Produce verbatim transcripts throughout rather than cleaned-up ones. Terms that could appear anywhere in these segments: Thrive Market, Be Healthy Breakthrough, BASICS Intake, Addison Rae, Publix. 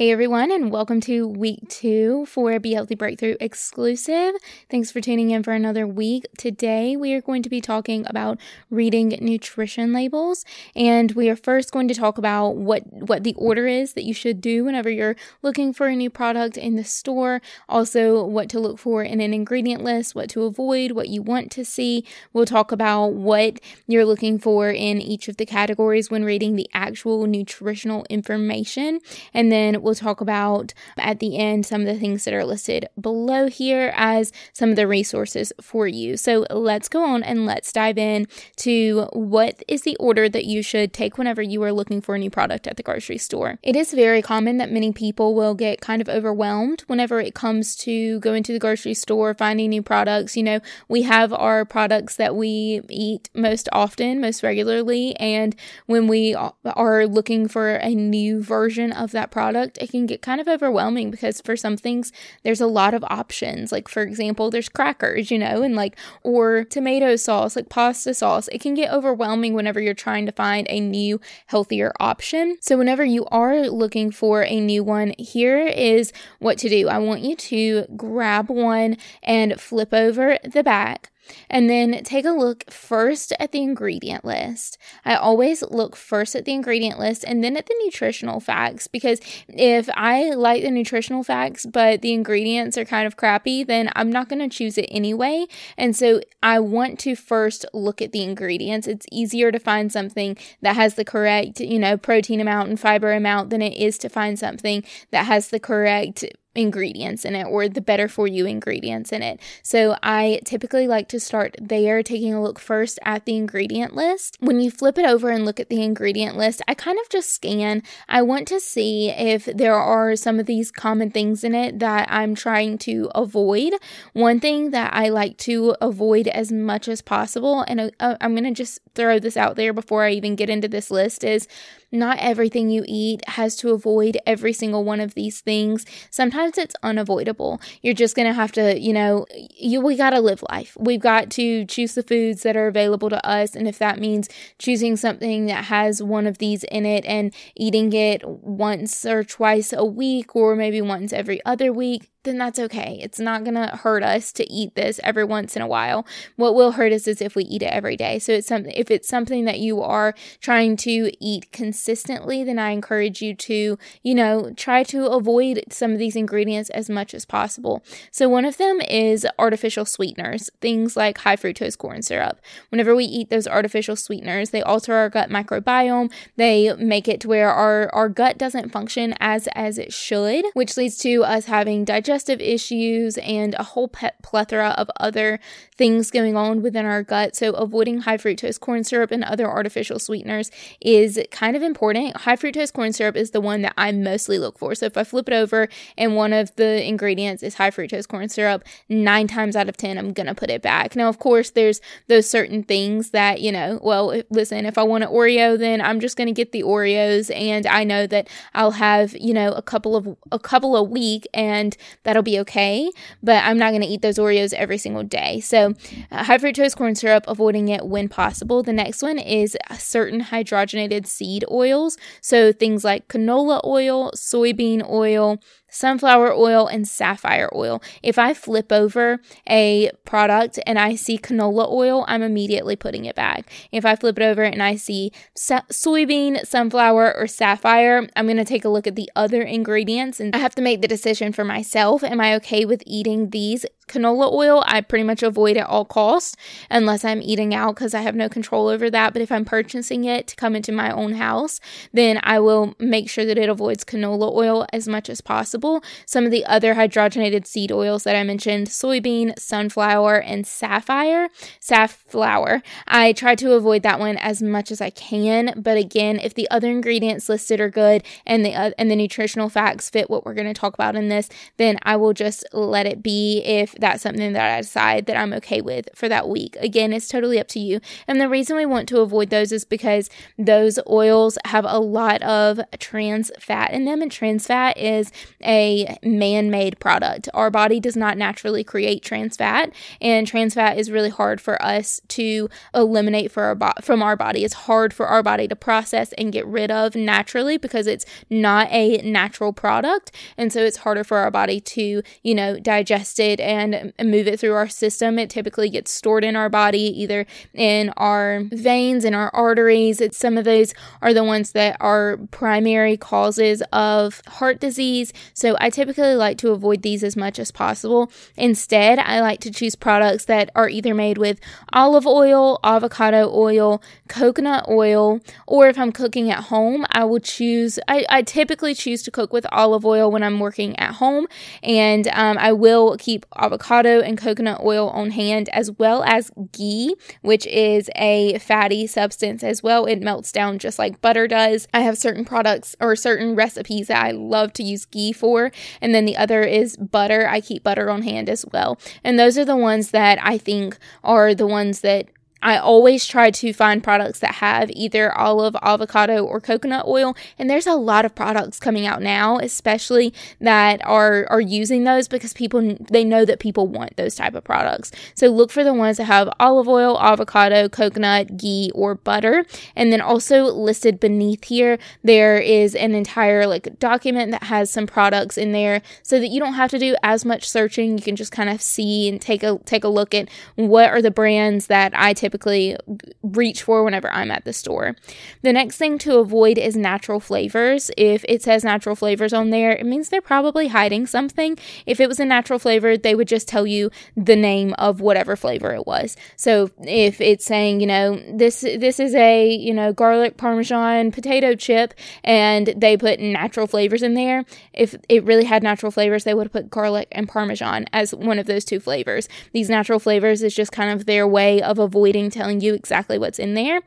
Hey everyone, and welcome to week two for Be Healthy Breakthrough exclusive. Thanks for tuning in for another week. Today we are going to be talking about reading nutrition labels, and we are first going to talk about what, what the order is that you should do whenever you're looking for a new product in the store, also what to look for in an ingredient list, what to avoid, what you want to see. We'll talk about what you're looking for in each of the categories when reading the actual nutritional information, and then we'll We'll talk about at the end some of the things that are listed below here as some of the resources for you. So let's go on and let's dive in to what is the order that you should take whenever you are looking for a new product at the grocery store. It is very common that many people will get kind of overwhelmed whenever it comes to going to the grocery store, finding new products. You know, we have our products that we eat most often, most regularly, and when we are looking for a new version of that product, it can get kind of overwhelming because for some things, there's a lot of options. Like, for example, there's crackers, you know, and like, or tomato sauce, like pasta sauce. It can get overwhelming whenever you're trying to find a new, healthier option. So whenever you are looking for a new one, here is what to do. I want you to grab one and flip over the back. And then take a look first at the ingredient list. I always look first at the ingredient list and then at the nutritional facts, because if I like the nutritional facts but the ingredients are kind of crappy, then I'm not going to choose it anyway. And so I want to first look at the ingredients. It's easier to find something that has the correct, you know, protein amount and fiber amount than it is to find something that has the correct ingredients in it or the better for you ingredients in it. So I typically like to start there, taking a look first at the ingredient list. When you flip it over and look at the ingredient list, I kind of just scan. I want to see if there are some of these common things in it that I'm trying to avoid. One thing that I like to avoid as much as possible, and I'm going to just throw this out there before I even get into this list, is not everything you eat has to avoid every single one of these things. Sometimes it's unavoidable. You're just going to have to, you know, you, we got to live life. We've got to choose the foods that are available to us. And if that means choosing something that has one of these in it and eating it once or twice a week, or maybe once every other week, then that's okay. It's not going to hurt us to eat this every once in a while. What will hurt us is if we eat it every day. So it's something, if it's something that you are trying to eat consistently, then I encourage you to, you know, try to avoid some of these ingredients as much as possible. So one of them is artificial sweeteners, things like high fructose corn syrup. Whenever we eat those artificial sweeteners, they alter our gut microbiome. They make it to where our, our gut doesn't function as, as it should, which leads to us having digestive digestive issues and a whole pet plethora of other things going on within our gut. So avoiding high fructose corn syrup and other artificial sweeteners is kind of important. High fructose corn syrup is the one that I mostly look for. So if I flip it over and one of the ingredients is high fructose corn syrup, nine times out of ten, I'm going to put it back. Now, of course, there's those certain things that, you know, well, listen, if I want an Oreo, then I'm just going to get the Oreos. And I know that I'll have, you know, a couple of, a couple a week, and that'll be okay, but I'm not going to eat those Oreos every single day. So uh, high fructose corn syrup, avoiding it when possible. The next one is certain hydrogenated seed oils. So things like canola oil, soybean oil, sunflower oil, and safflower oil. If I flip over a product and I see canola oil, I'm immediately putting it back. If I flip it over and I see sa- soybean, sunflower, or safflower, I'm going to take a look at the other ingredients, and I have to make the decision for myself. Am I okay with eating these? Canola oil, I pretty much avoid at all costs unless I'm eating out, because I have no control over that. But if I'm purchasing it to come into my own house, then I will make sure that it avoids canola oil as much as possible. Some of the other hydrogenated seed oils that I mentioned, soybean, sunflower, and safflower, safflower, I try to avoid that one as much as I can. But again, if the other ingredients listed are good and the uh, and the nutritional facts fit what we're going to talk about in this, then I will just let it be. If that's something that I decide that I'm okay with for that week. Again, it's totally up to you. And the reason we want to avoid those is because those oils have a lot of trans fat in them, and trans fat is a man-made product. Our body does not naturally create trans fat, and trans fat is really hard for us to eliminate for our bo- from our body. It's hard for our body to process and get rid of naturally because it's not a natural product, and so it's harder for our body to, you know, digest it and move it through our system. It typically gets stored in our body, either in our veins, in our arteries. It's some of those are the ones that are primary causes of heart disease. So I typically like to avoid these as much as possible. Instead, I like to choose products that are either made with olive oil, avocado oil, coconut oil, or if I'm cooking at home, I will choose, I, I typically choose to cook with olive oil when I'm working at home, and um, I will keep avocado and coconut oil on hand, as well as ghee, which is a fatty substance as well. It melts down just like butter does. I have certain products or certain recipes that I love to use ghee for, and then the other is butter. I keep butter on hand as well, and those are the ones that I think are the ones that I always try to find products that have either olive, avocado, or coconut oil, and there's a lot of products coming out now, especially that are are using those because people, they know that people want those type of products. So look for the ones that have olive oil, avocado, coconut, ghee, or butter. And then also listed beneath here, there is an entire like document that has some products in there so that you don't have to do as much searching. You can just kind of see and take a take a look at what are the brands that I typically typically reach for whenever I'm at the store. The next thing to avoid is natural flavors. If it says natural flavors on there, it means they're probably hiding something. If it was a natural flavor, they would just tell you the name of whatever flavor it was. So if it's saying, you know, this this is a, you know, garlic parmesan potato chip, and they put natural flavors in there, if it really had natural flavors, they would have put garlic and parmesan as one of those two flavors. These natural flavors is just kind of their way of avoiding telling you exactly what's in there.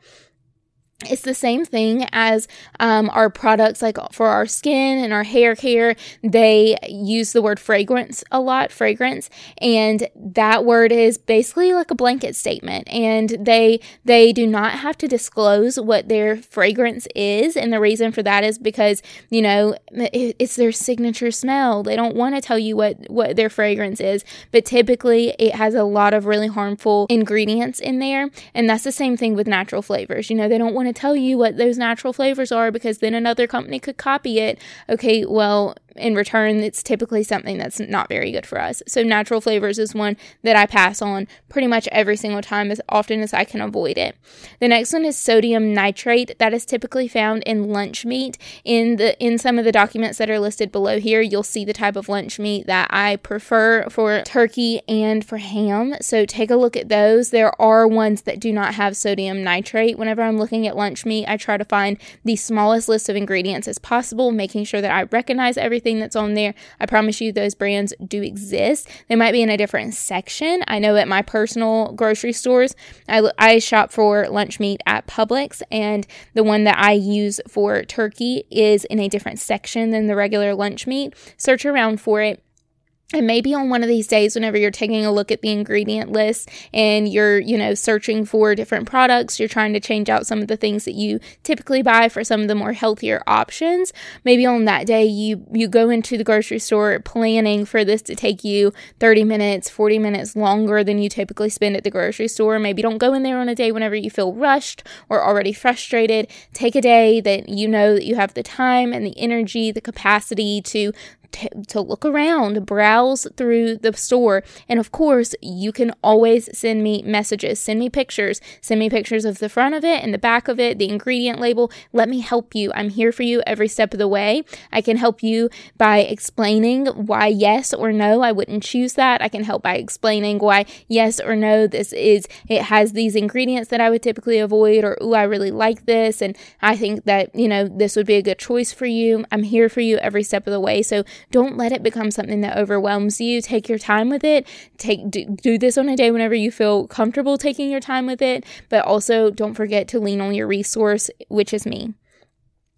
It's the same thing as um, our products like for our skin and our hair care. They use the word fragrance a lot, fragrance, and that word is basically like a blanket statement, and they they do not have to disclose what their fragrance is, and the reason for that is because, you know, it, it's their signature smell. They don't want to tell you what, what their fragrance is, but typically it has a lot of really harmful ingredients in there, and that's the same thing with natural flavors. You know, they don't want to tell you what those natural flavors are because then another company could copy it. Okay, well, in return, it's typically something that's not very good for us. So natural flavors is one that I pass on pretty much every single time, as often as I can avoid it. The next one is sodium nitrate. That is typically found in lunch meat. In the in some of the documents that are listed below here, you'll see the type of lunch meat that I prefer for turkey and for ham. So take a look at those. There are ones that do not have sodium nitrate. Whenever I'm looking at lunch meat, I try to find the smallest list of ingredients as possible, making sure that I recognize everything that's on there. I promise you those brands do exist. They might be in a different section. I know at my personal grocery stores, I, I shop for lunch meat at Publix, and the one that I use for turkey is in a different section than the regular lunch meat. Search around for it. And maybe on one of these days, whenever you're taking a look at the ingredient list and you're, you know, searching for different products, you're trying to change out some of the things that you typically buy for some of the more healthier options. Maybe on that day, you, you go into the grocery store planning for this to take you thirty minutes, forty minutes longer than you typically spend at the grocery store. Maybe don't go in there on a day whenever you feel rushed or already frustrated. Take a day that you know that you have the time and the energy, the capacity to to look around, browse through the store. And of course, you can always send me messages, send me pictures, send me pictures of the front of it and the back of it, the ingredient label. Let me help you. I'm here for you every step of the way. I can help you by explaining why yes or no, I wouldn't choose that. I can help by explaining why yes or no, this is, it has these ingredients that I would typically avoid, or, ooh, I really like this, and I think that, you know, this would be a good choice for you. I'm here for you every step of the way. So don't let it become something that overwhelms you. Take your time with it. Take do, do this on a day whenever you feel comfortable taking your time with it, but also don't forget to lean on your resource, which is me.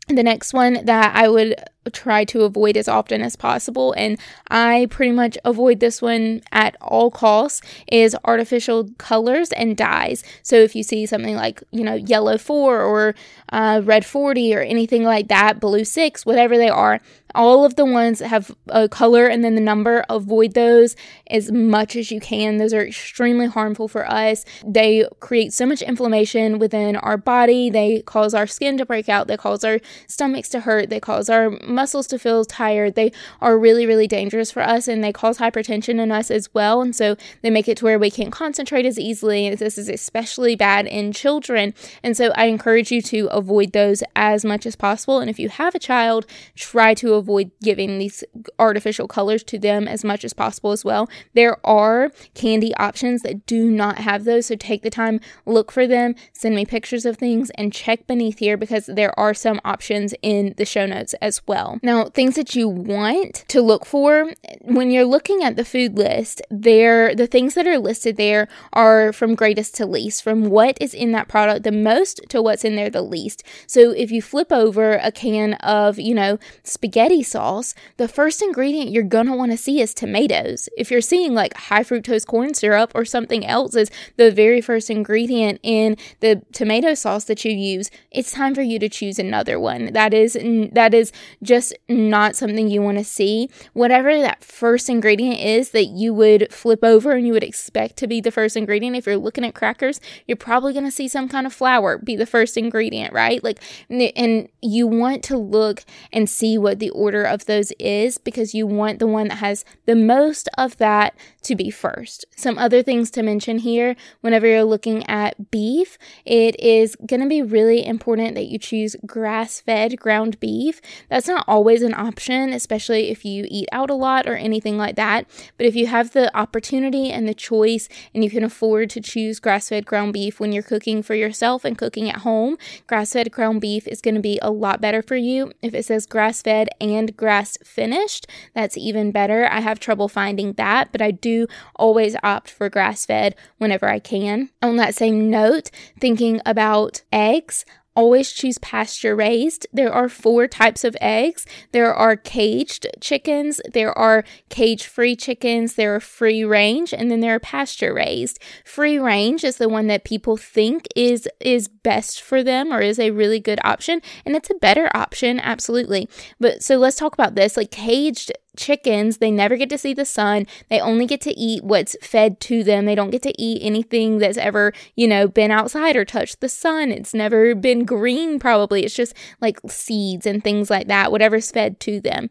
The next one that I would try to avoid as often as possible, and I pretty much avoid this one at all costs, is artificial colors and dyes. So if you see something like, you know, yellow four or uh, red forty or anything like that, blue six, whatever they are, all of the ones that have a color and then the number, avoid those as much as you can. Those are extremely harmful for us. They create so much inflammation within our body. They cause our skin to break out. They cause our stomachs to hurt. They cause our muscles to feel tired. They are really, really dangerous for us, and they cause hypertension in us as well. And so they make it to where we can't concentrate as easily. This is especially bad in children. And so I encourage you to avoid those as much as possible. And if you have a child, try to avoid avoid giving these artificial colors to them as much as possible as well. There are candy options that do not have those, so take the time, look for them, send me pictures of things, and check beneath here because there are some options in the show notes as well. Now, things that you want to look for when you're looking at the food list, there the things that are listed there are from greatest to least, from what is in that product the most to what's in there the least. So if you flip over a can of, you know, spaghetti sauce, the first ingredient you're going to want to see is tomatoes. If you're seeing like high fructose corn syrup or something else is the very first ingredient in the tomato sauce that you use, it's time for you to choose another one. That is that is just not something you want to see. Whatever that first ingredient is that you would flip over and you would expect to be the first ingredient, if you're looking at crackers, you're probably going to see some kind of flour be the first ingredient, right? Like, and you want to look and see what the order of those is, because you want the one that has the most of that to be first. Some other things to mention here, whenever you're looking at beef, it is going to be really important that you choose grass-fed ground beef. That's not always an option, especially if you eat out a lot or anything like that. But if you have the opportunity and the choice and you can afford to choose grass-fed ground beef when you're cooking for yourself and cooking at home, grass-fed ground beef is going to be a lot better for you. If it says grass-fed and grass finished, that's even better. I have trouble finding that, but I do always opt for grass fed whenever I can. On that same note, thinking about eggs, always choose pasture raised. There are four types of eggs. There are caged chickens, there are cage-free chickens, there are free range, and then there are pasture raised. Free range is the one that people think is is best for them or is a really good option, and it's a better option, absolutely. But so let's talk about this, like caged chickens, they never get to see the sun. They only get to eat what's fed to them. They don't get to eat anything that's ever, you know, been outside or touched the sun. It's never been green, probably. It's just like seeds and things like that, whatever's fed to them.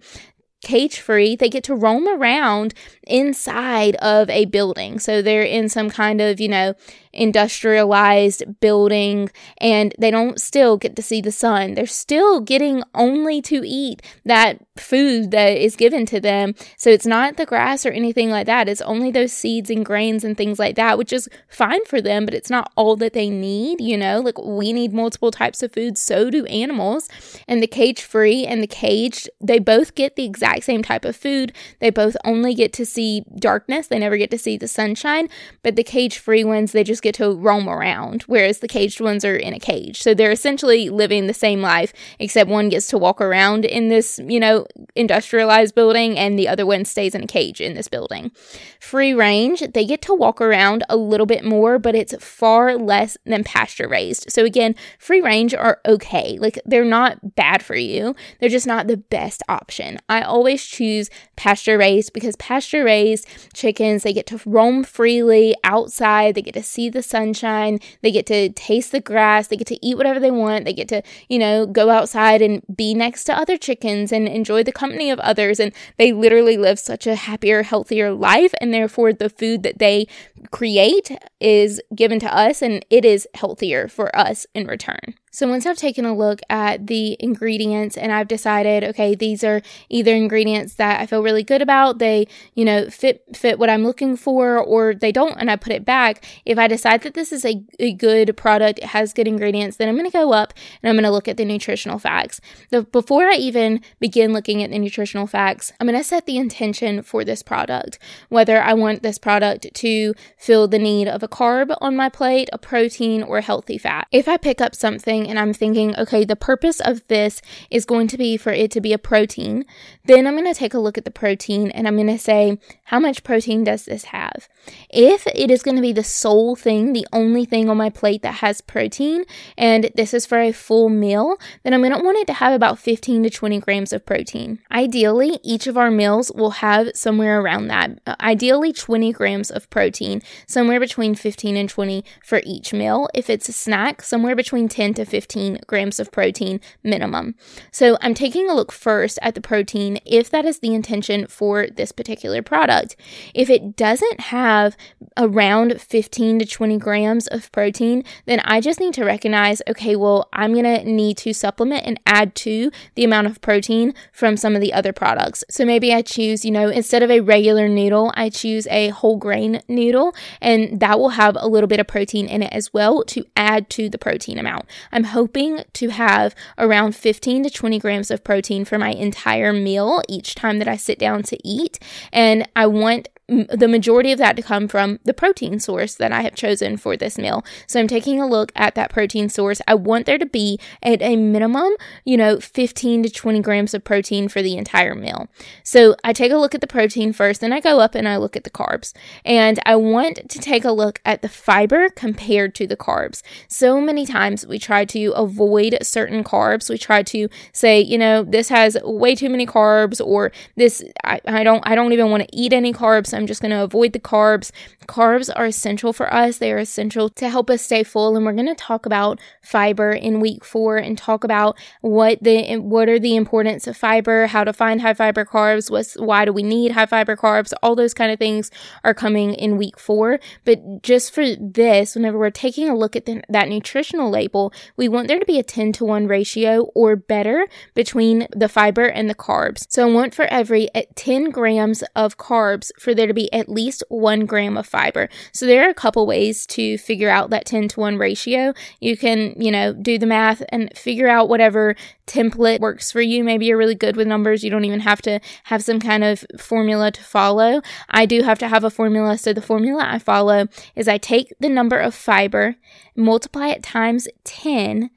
Cage-free, they get to roam around inside of a building. So they're in some kind of, you know, industrialized building, and they don't still get to see the sun. They're still getting only to eat that food that is given to them. So it's not the grass or anything like that. It's only those seeds and grains and things like that, which is fine for them, but it's not all that they need, you know? Like, we need multiple types of food, so do animals. And the cage-free and the caged, they both get the exact same type of food. They both only get to see darkness. They never get to see the sunshine. But the cage-free ones, they just get to roam around, whereas the caged ones are in a cage. So they're essentially living the same life, except one gets to walk around in this, you know, industrialized building, and the other one stays in a cage in this building. Free range, they get to walk around a little bit more, but it's far less than pasture raised. So again, free range are okay. Like, they're not bad for you. They're just not the best option. I always choose pasture raised because pasture raised chickens, they get to roam freely outside. They get to see the sunshine. They get to taste the grass. They get to eat whatever they want. They get to, you know, go outside and be next to other chickens and enjoy the company of others. And they literally live such a happier, healthier life. And therefore, the food that they create is given to us, and it is healthier for us in return. So once I've taken a look at the ingredients and I've decided, okay, these are either ingredients that I feel really good about, they, you know, fit fit what I'm looking for, or they don't, and I put it back. If I decide that this is a, a good product, it has good ingredients, then I'm going to go up and I'm going to look at the nutritional facts. The, before I even begin looking at the nutritional facts, I'm going to set the intention for this product, whether I want this product to feel the need of a carb on my plate, a protein, or healthy fat. If I pick up something and I'm thinking, okay, the purpose of this is going to be for it to be a protein, then I'm going to take a look at the protein and I'm going to say, how much protein does this have? If it is going to be the sole thing, the only thing on my plate that has protein, and this is for a full meal, then I'm going to want it to have about fifteen to twenty grams of protein. Ideally, each of our meals will have somewhere around that. Ideally, twenty grams of protein, somewhere between fifteen and twenty for each meal. If it's a snack, somewhere between ten to fifteen grams of protein minimum. So I'm taking a look first at the protein if that is the intention for this particular product. If it doesn't have around fifteen to twenty grams of protein, then I just need to recognize, okay, well, I'm going to need to supplement and add to the amount of protein from some of the other products. So maybe I choose, you know, instead of a regular noodle, I choose a whole grain noodle, and that will have a little bit of protein in it as well to add to the protein amount. I'm hoping to have around fifteen to twenty grams of protein for my entire meal each time that I sit down to eat, and I want the majority of that to come from the protein source that I have chosen for this meal. So I'm taking a look at that protein source. I want there to be at a minimum, you know, fifteen to twenty grams of protein for the entire meal. So I take a look at the protein first, then I go up and I look at the carbs. And I want to take a look at the fiber compared to the carbs. So many times we try to avoid certain carbs. We try to say, you know, this has way too many carbs, or this, I, I don't, I don't even want to eat any carbs. I'm just going to avoid the carbs. Carbs are essential for us. They are essential to help us stay full. And we're going to talk about fiber in week four and talk about what the what are the importance of fiber, how to find high fiber carbs, what's, why do we need high fiber carbs? All those kind of things are coming in week four. But just for this, whenever we're taking a look at the, that nutritional label, we want there to be a ten to one ratio or better between the fiber and the carbs. So I want for every ten grams of carbs for their to be at least one gram of fiber. So there are a couple ways to figure out that ten to one ratio. You can, you know, do the math and figure out whatever template works for you. Maybe you're really good with numbers. You don't even have to have some kind of formula to follow. I do have to have a formula. So the formula I follow is I take the number of fiber, multiply it times ten,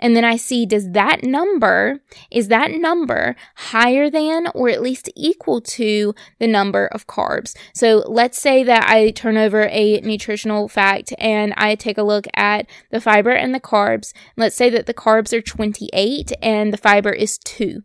and then I see, does that number, is that number higher than or at least equal to the number of carbs? So let's say that I turn over a nutritional fact and I take a look at the fiber and the carbs. Let's say that the carbs are twenty-eight and the fiber is two.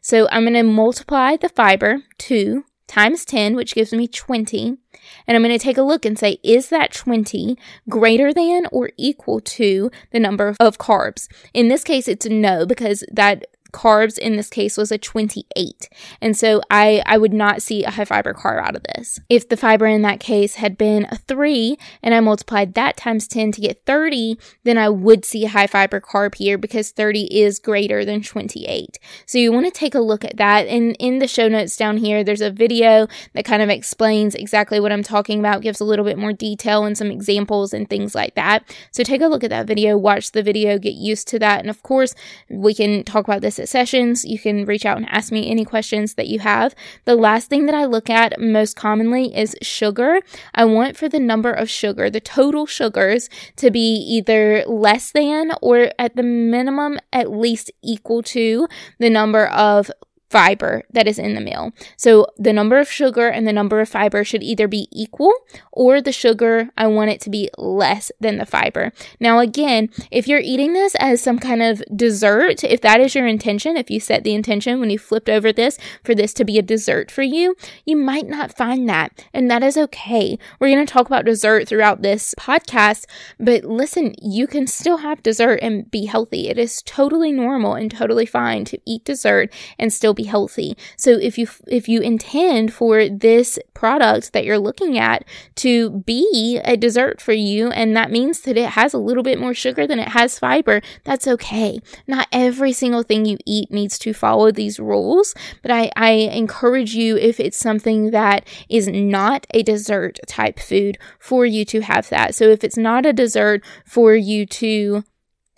So I'm going to multiply the fiber, two, times ten, which gives me twenty. And I'm going to take a look and say, is that twenty greater than or equal to the number of carbs? In this case, it's no, because that carbs in this case was a twenty-eight. And so I, I would not see a high fiber carb out of this. If the fiber in that case had been a three and I multiplied that times ten to get thirty, then I would see a high fiber carb here because thirty is greater than twenty-eight. So you want to take a look at that. And in the show notes down here, there's a video that kind of explains exactly what I'm talking about, gives a little bit more detail and some examples and things like that. So take a look at that video, watch the video, get used to that. And of course, we can talk about this at sessions. You can reach out and ask me any questions that you have. The last thing that I look at most commonly is sugar. I want for the number of sugar, the total sugars, to be either less than or at the minimum at least equal to the number of fiber that is in the meal. So the number of sugar and the number of fiber should either be equal, or the sugar, I want it to be less than the fiber. Now again, if you're eating this as some kind of dessert, if that is your intention, if you set the intention when you flipped over this for this to be a dessert for you, you might not find that. And that is okay. We're going to talk about dessert throughout this podcast, but listen, you can still have dessert and be healthy. It is totally normal and totally fine to eat dessert and still be healthy. So if you if you intend for this product that you're looking at to be a dessert for you, and that means that it has a little bit more sugar than it has fiber, that's okay. Not every single thing you eat needs to follow these rules, but I, I encourage you, if it's something that is not a dessert type food, for you to have that. So if it's not a dessert, for you to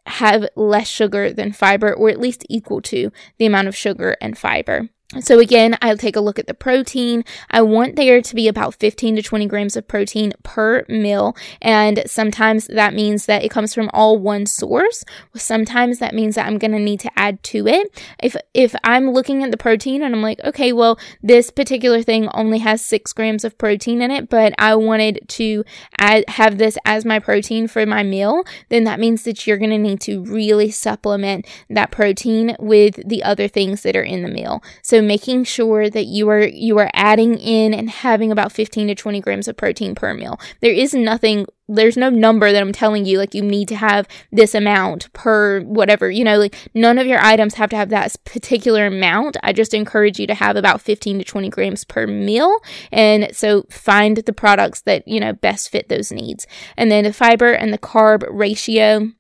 have less sugar than fiber, or at least equal to the amount of sugar and fiber. So again, I take a look at the protein. I want there to be about fifteen to twenty grams of protein per meal. And sometimes that means that it comes from all one source. Sometimes that means that I'm going to need to add to it. If if I'm looking at the protein and I'm like, okay, well, this particular thing only has six grams of protein in it, but I wanted to add, have this as my protein for my meal, then that means that you're going to need to really supplement that protein with the other things that are in the meal. So making sure that you are you are adding in and having about fifteen to twenty grams of protein per meal. There is nothing, there's no number that I'm telling you, like you need to have this amount per whatever, you know, like none of your items have to have that particular amount. I just encourage you to have about fifteen to twenty grams per meal. And so find the products that, you know, best fit those needs. And then the fiber and the carb ratio.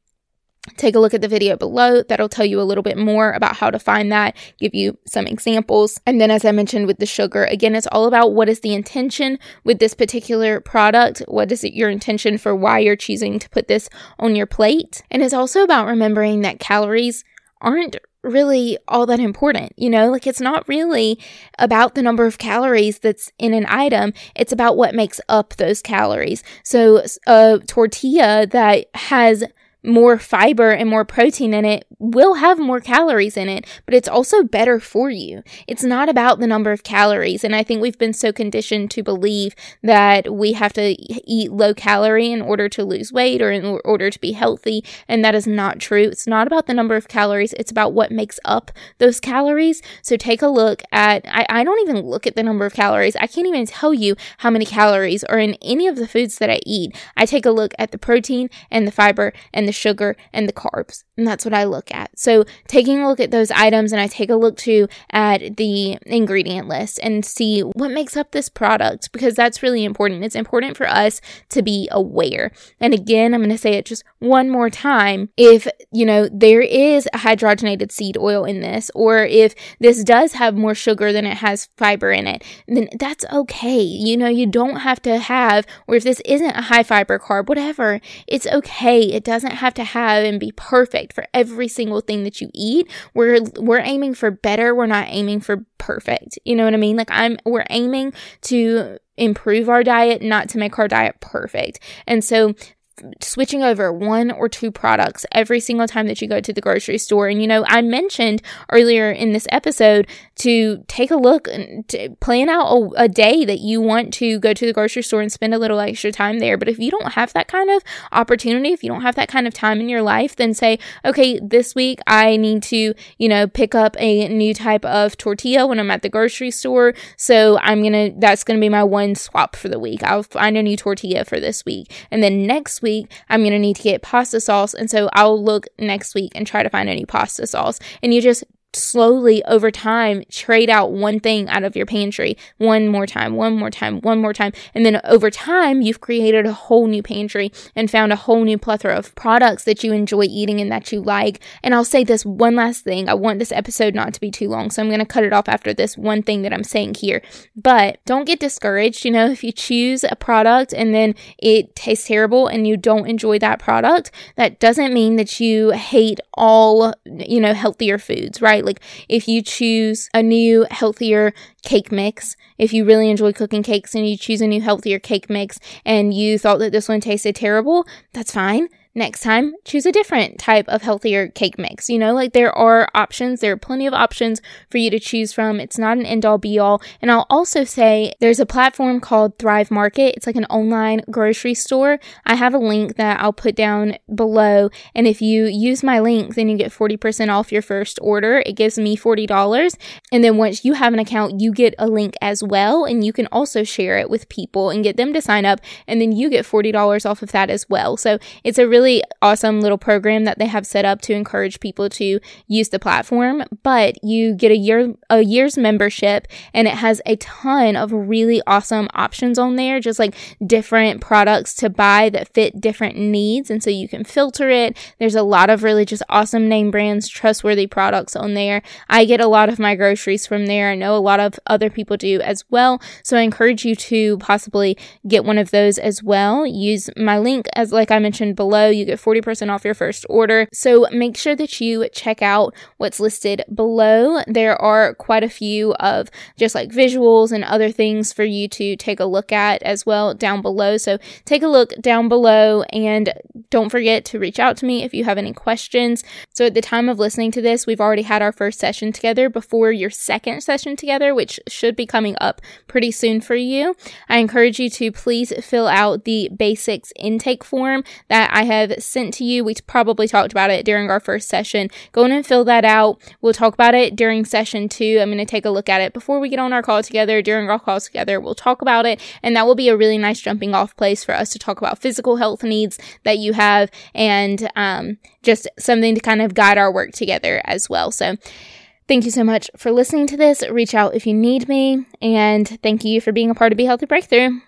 Take a look at the video below. That'll tell you a little bit more about how to find that, give you some examples. And then as I mentioned with the sugar, again, it's all about what is the intention with this particular product? What is it your intention for why you're choosing to put this on your plate? And it's also about remembering that calories aren't really all that important, you know, like it's not really about the number of calories that's in an item. It's about what makes up those calories. So a tortilla that has more fiber and more protein in it will have more calories in it, but it's also better for you. It's not about the number of calories. And I think we've been so conditioned to believe that we have to eat low calorie in order to lose weight or in order to be healthy. And that is not true. It's not about the number of calories. It's about what makes up those calories. So take a look at, I, I don't even look at the number of calories. I can't even tell you how many calories are in any of the foods that I eat. I take a look at the protein and the fiber and the sugar and the carbs, and that's what I look at. So taking a look at those items, and I take a look too at the ingredient list and see what makes up this product, because that's really important. It's important for us to be aware. And again, I'm going to say it just one more time. If, you know, there is a hydrogenated seed oil in this, or if this does have more sugar than it has fiber in it, then that's okay. You know, you don't have to have, or if this isn't a high fiber carb, whatever, it's okay. It doesn't have to have and be perfect for every single thing that you eat. We're we're aiming for better. We're not aiming for perfect. You know what I mean? Like I'm we're aiming to improve our diet, not to make our diet perfect. And so switching over one or two products every single time that you go to the grocery store. And, you know, I mentioned earlier in this episode to take a look and to plan out a, a day that you want to go to the grocery store and spend a little extra time there. But if you don't have that kind of opportunity, if you don't have that kind of time in your life, then say, okay, this week I need to, you know, pick up a new type of tortilla when I'm at the grocery store. So I'm going to, that's going to be my one swap for the week. I'll find a new tortilla for this week. And then next week, I'm going to need to get pasta sauce. And so I'll look next week and try to find a new pasta sauce. And you just slowly over time trade out one thing out of your pantry one more time, one more time, one more time. And then over time, you've created a whole new pantry and found a whole new plethora of products that you enjoy eating and that you like. And I'll say this one last thing. I want this episode not to be too long, so I'm going to cut it off after this one thing that I'm saying here. But don't get discouraged. You know, if you choose a product and then it tastes terrible and you don't enjoy that product, that doesn't mean that you hate all, you know, healthier foods, right? Like if you choose a new healthier cake mix, if you really enjoy cooking cakes and you choose a new healthier cake mix and you thought that this one tasted terrible, that's fine. Next time, choose a different type of healthier cake mix. You know, like there are options. There are plenty of options for you to choose from. It's not an end all be all. And I'll also say there's a platform called Thrive Market. It's like an online grocery store. I have a link that I'll put down below. And if you use my link, then you get forty percent off your first order. It gives me forty dollars. And then once you have an account, you get a link as well. And you can also share it with people and get them to sign up. And then you get forty dollars off of that as well. So it's a really really awesome little program that they have set up to encourage people to use the platform, but you get a year a year's membership and it has a ton of really awesome options on there, just like different products to buy that fit different needs, and so you can filter it. There's a lot of really just awesome name brands, trustworthy products on there. I get a lot of my groceries from there. I know a lot of other people do as well, so I encourage you to possibly get one of those as well. Use my link, as like I mentioned below, you get forty percent off your first order. So make sure that you check out what's listed below. There are quite a few of just like visuals and other things for you to take a look at as well down below. So take a look down below and don't forget to reach out to me if you have any questions. So at the time of listening to this, we've already had our first session together before your second session together, which should be coming up pretty soon for you. I encourage you to please fill out the BASICS Intake form that I have sent to you. We probably talked about it during our first session. Go in and fill that out. We'll talk about it during session two. I'm going to take a look at it before we get on our call together. During our calls together, we'll talk about it, and that will be a really nice jumping off place for us to talk about physical health needs that you have and um, just something to kind of guide our work together as well. So thank you so much for listening to this. Reach out if you need me, and thank you for being a part of Be Healthy Breakthrough.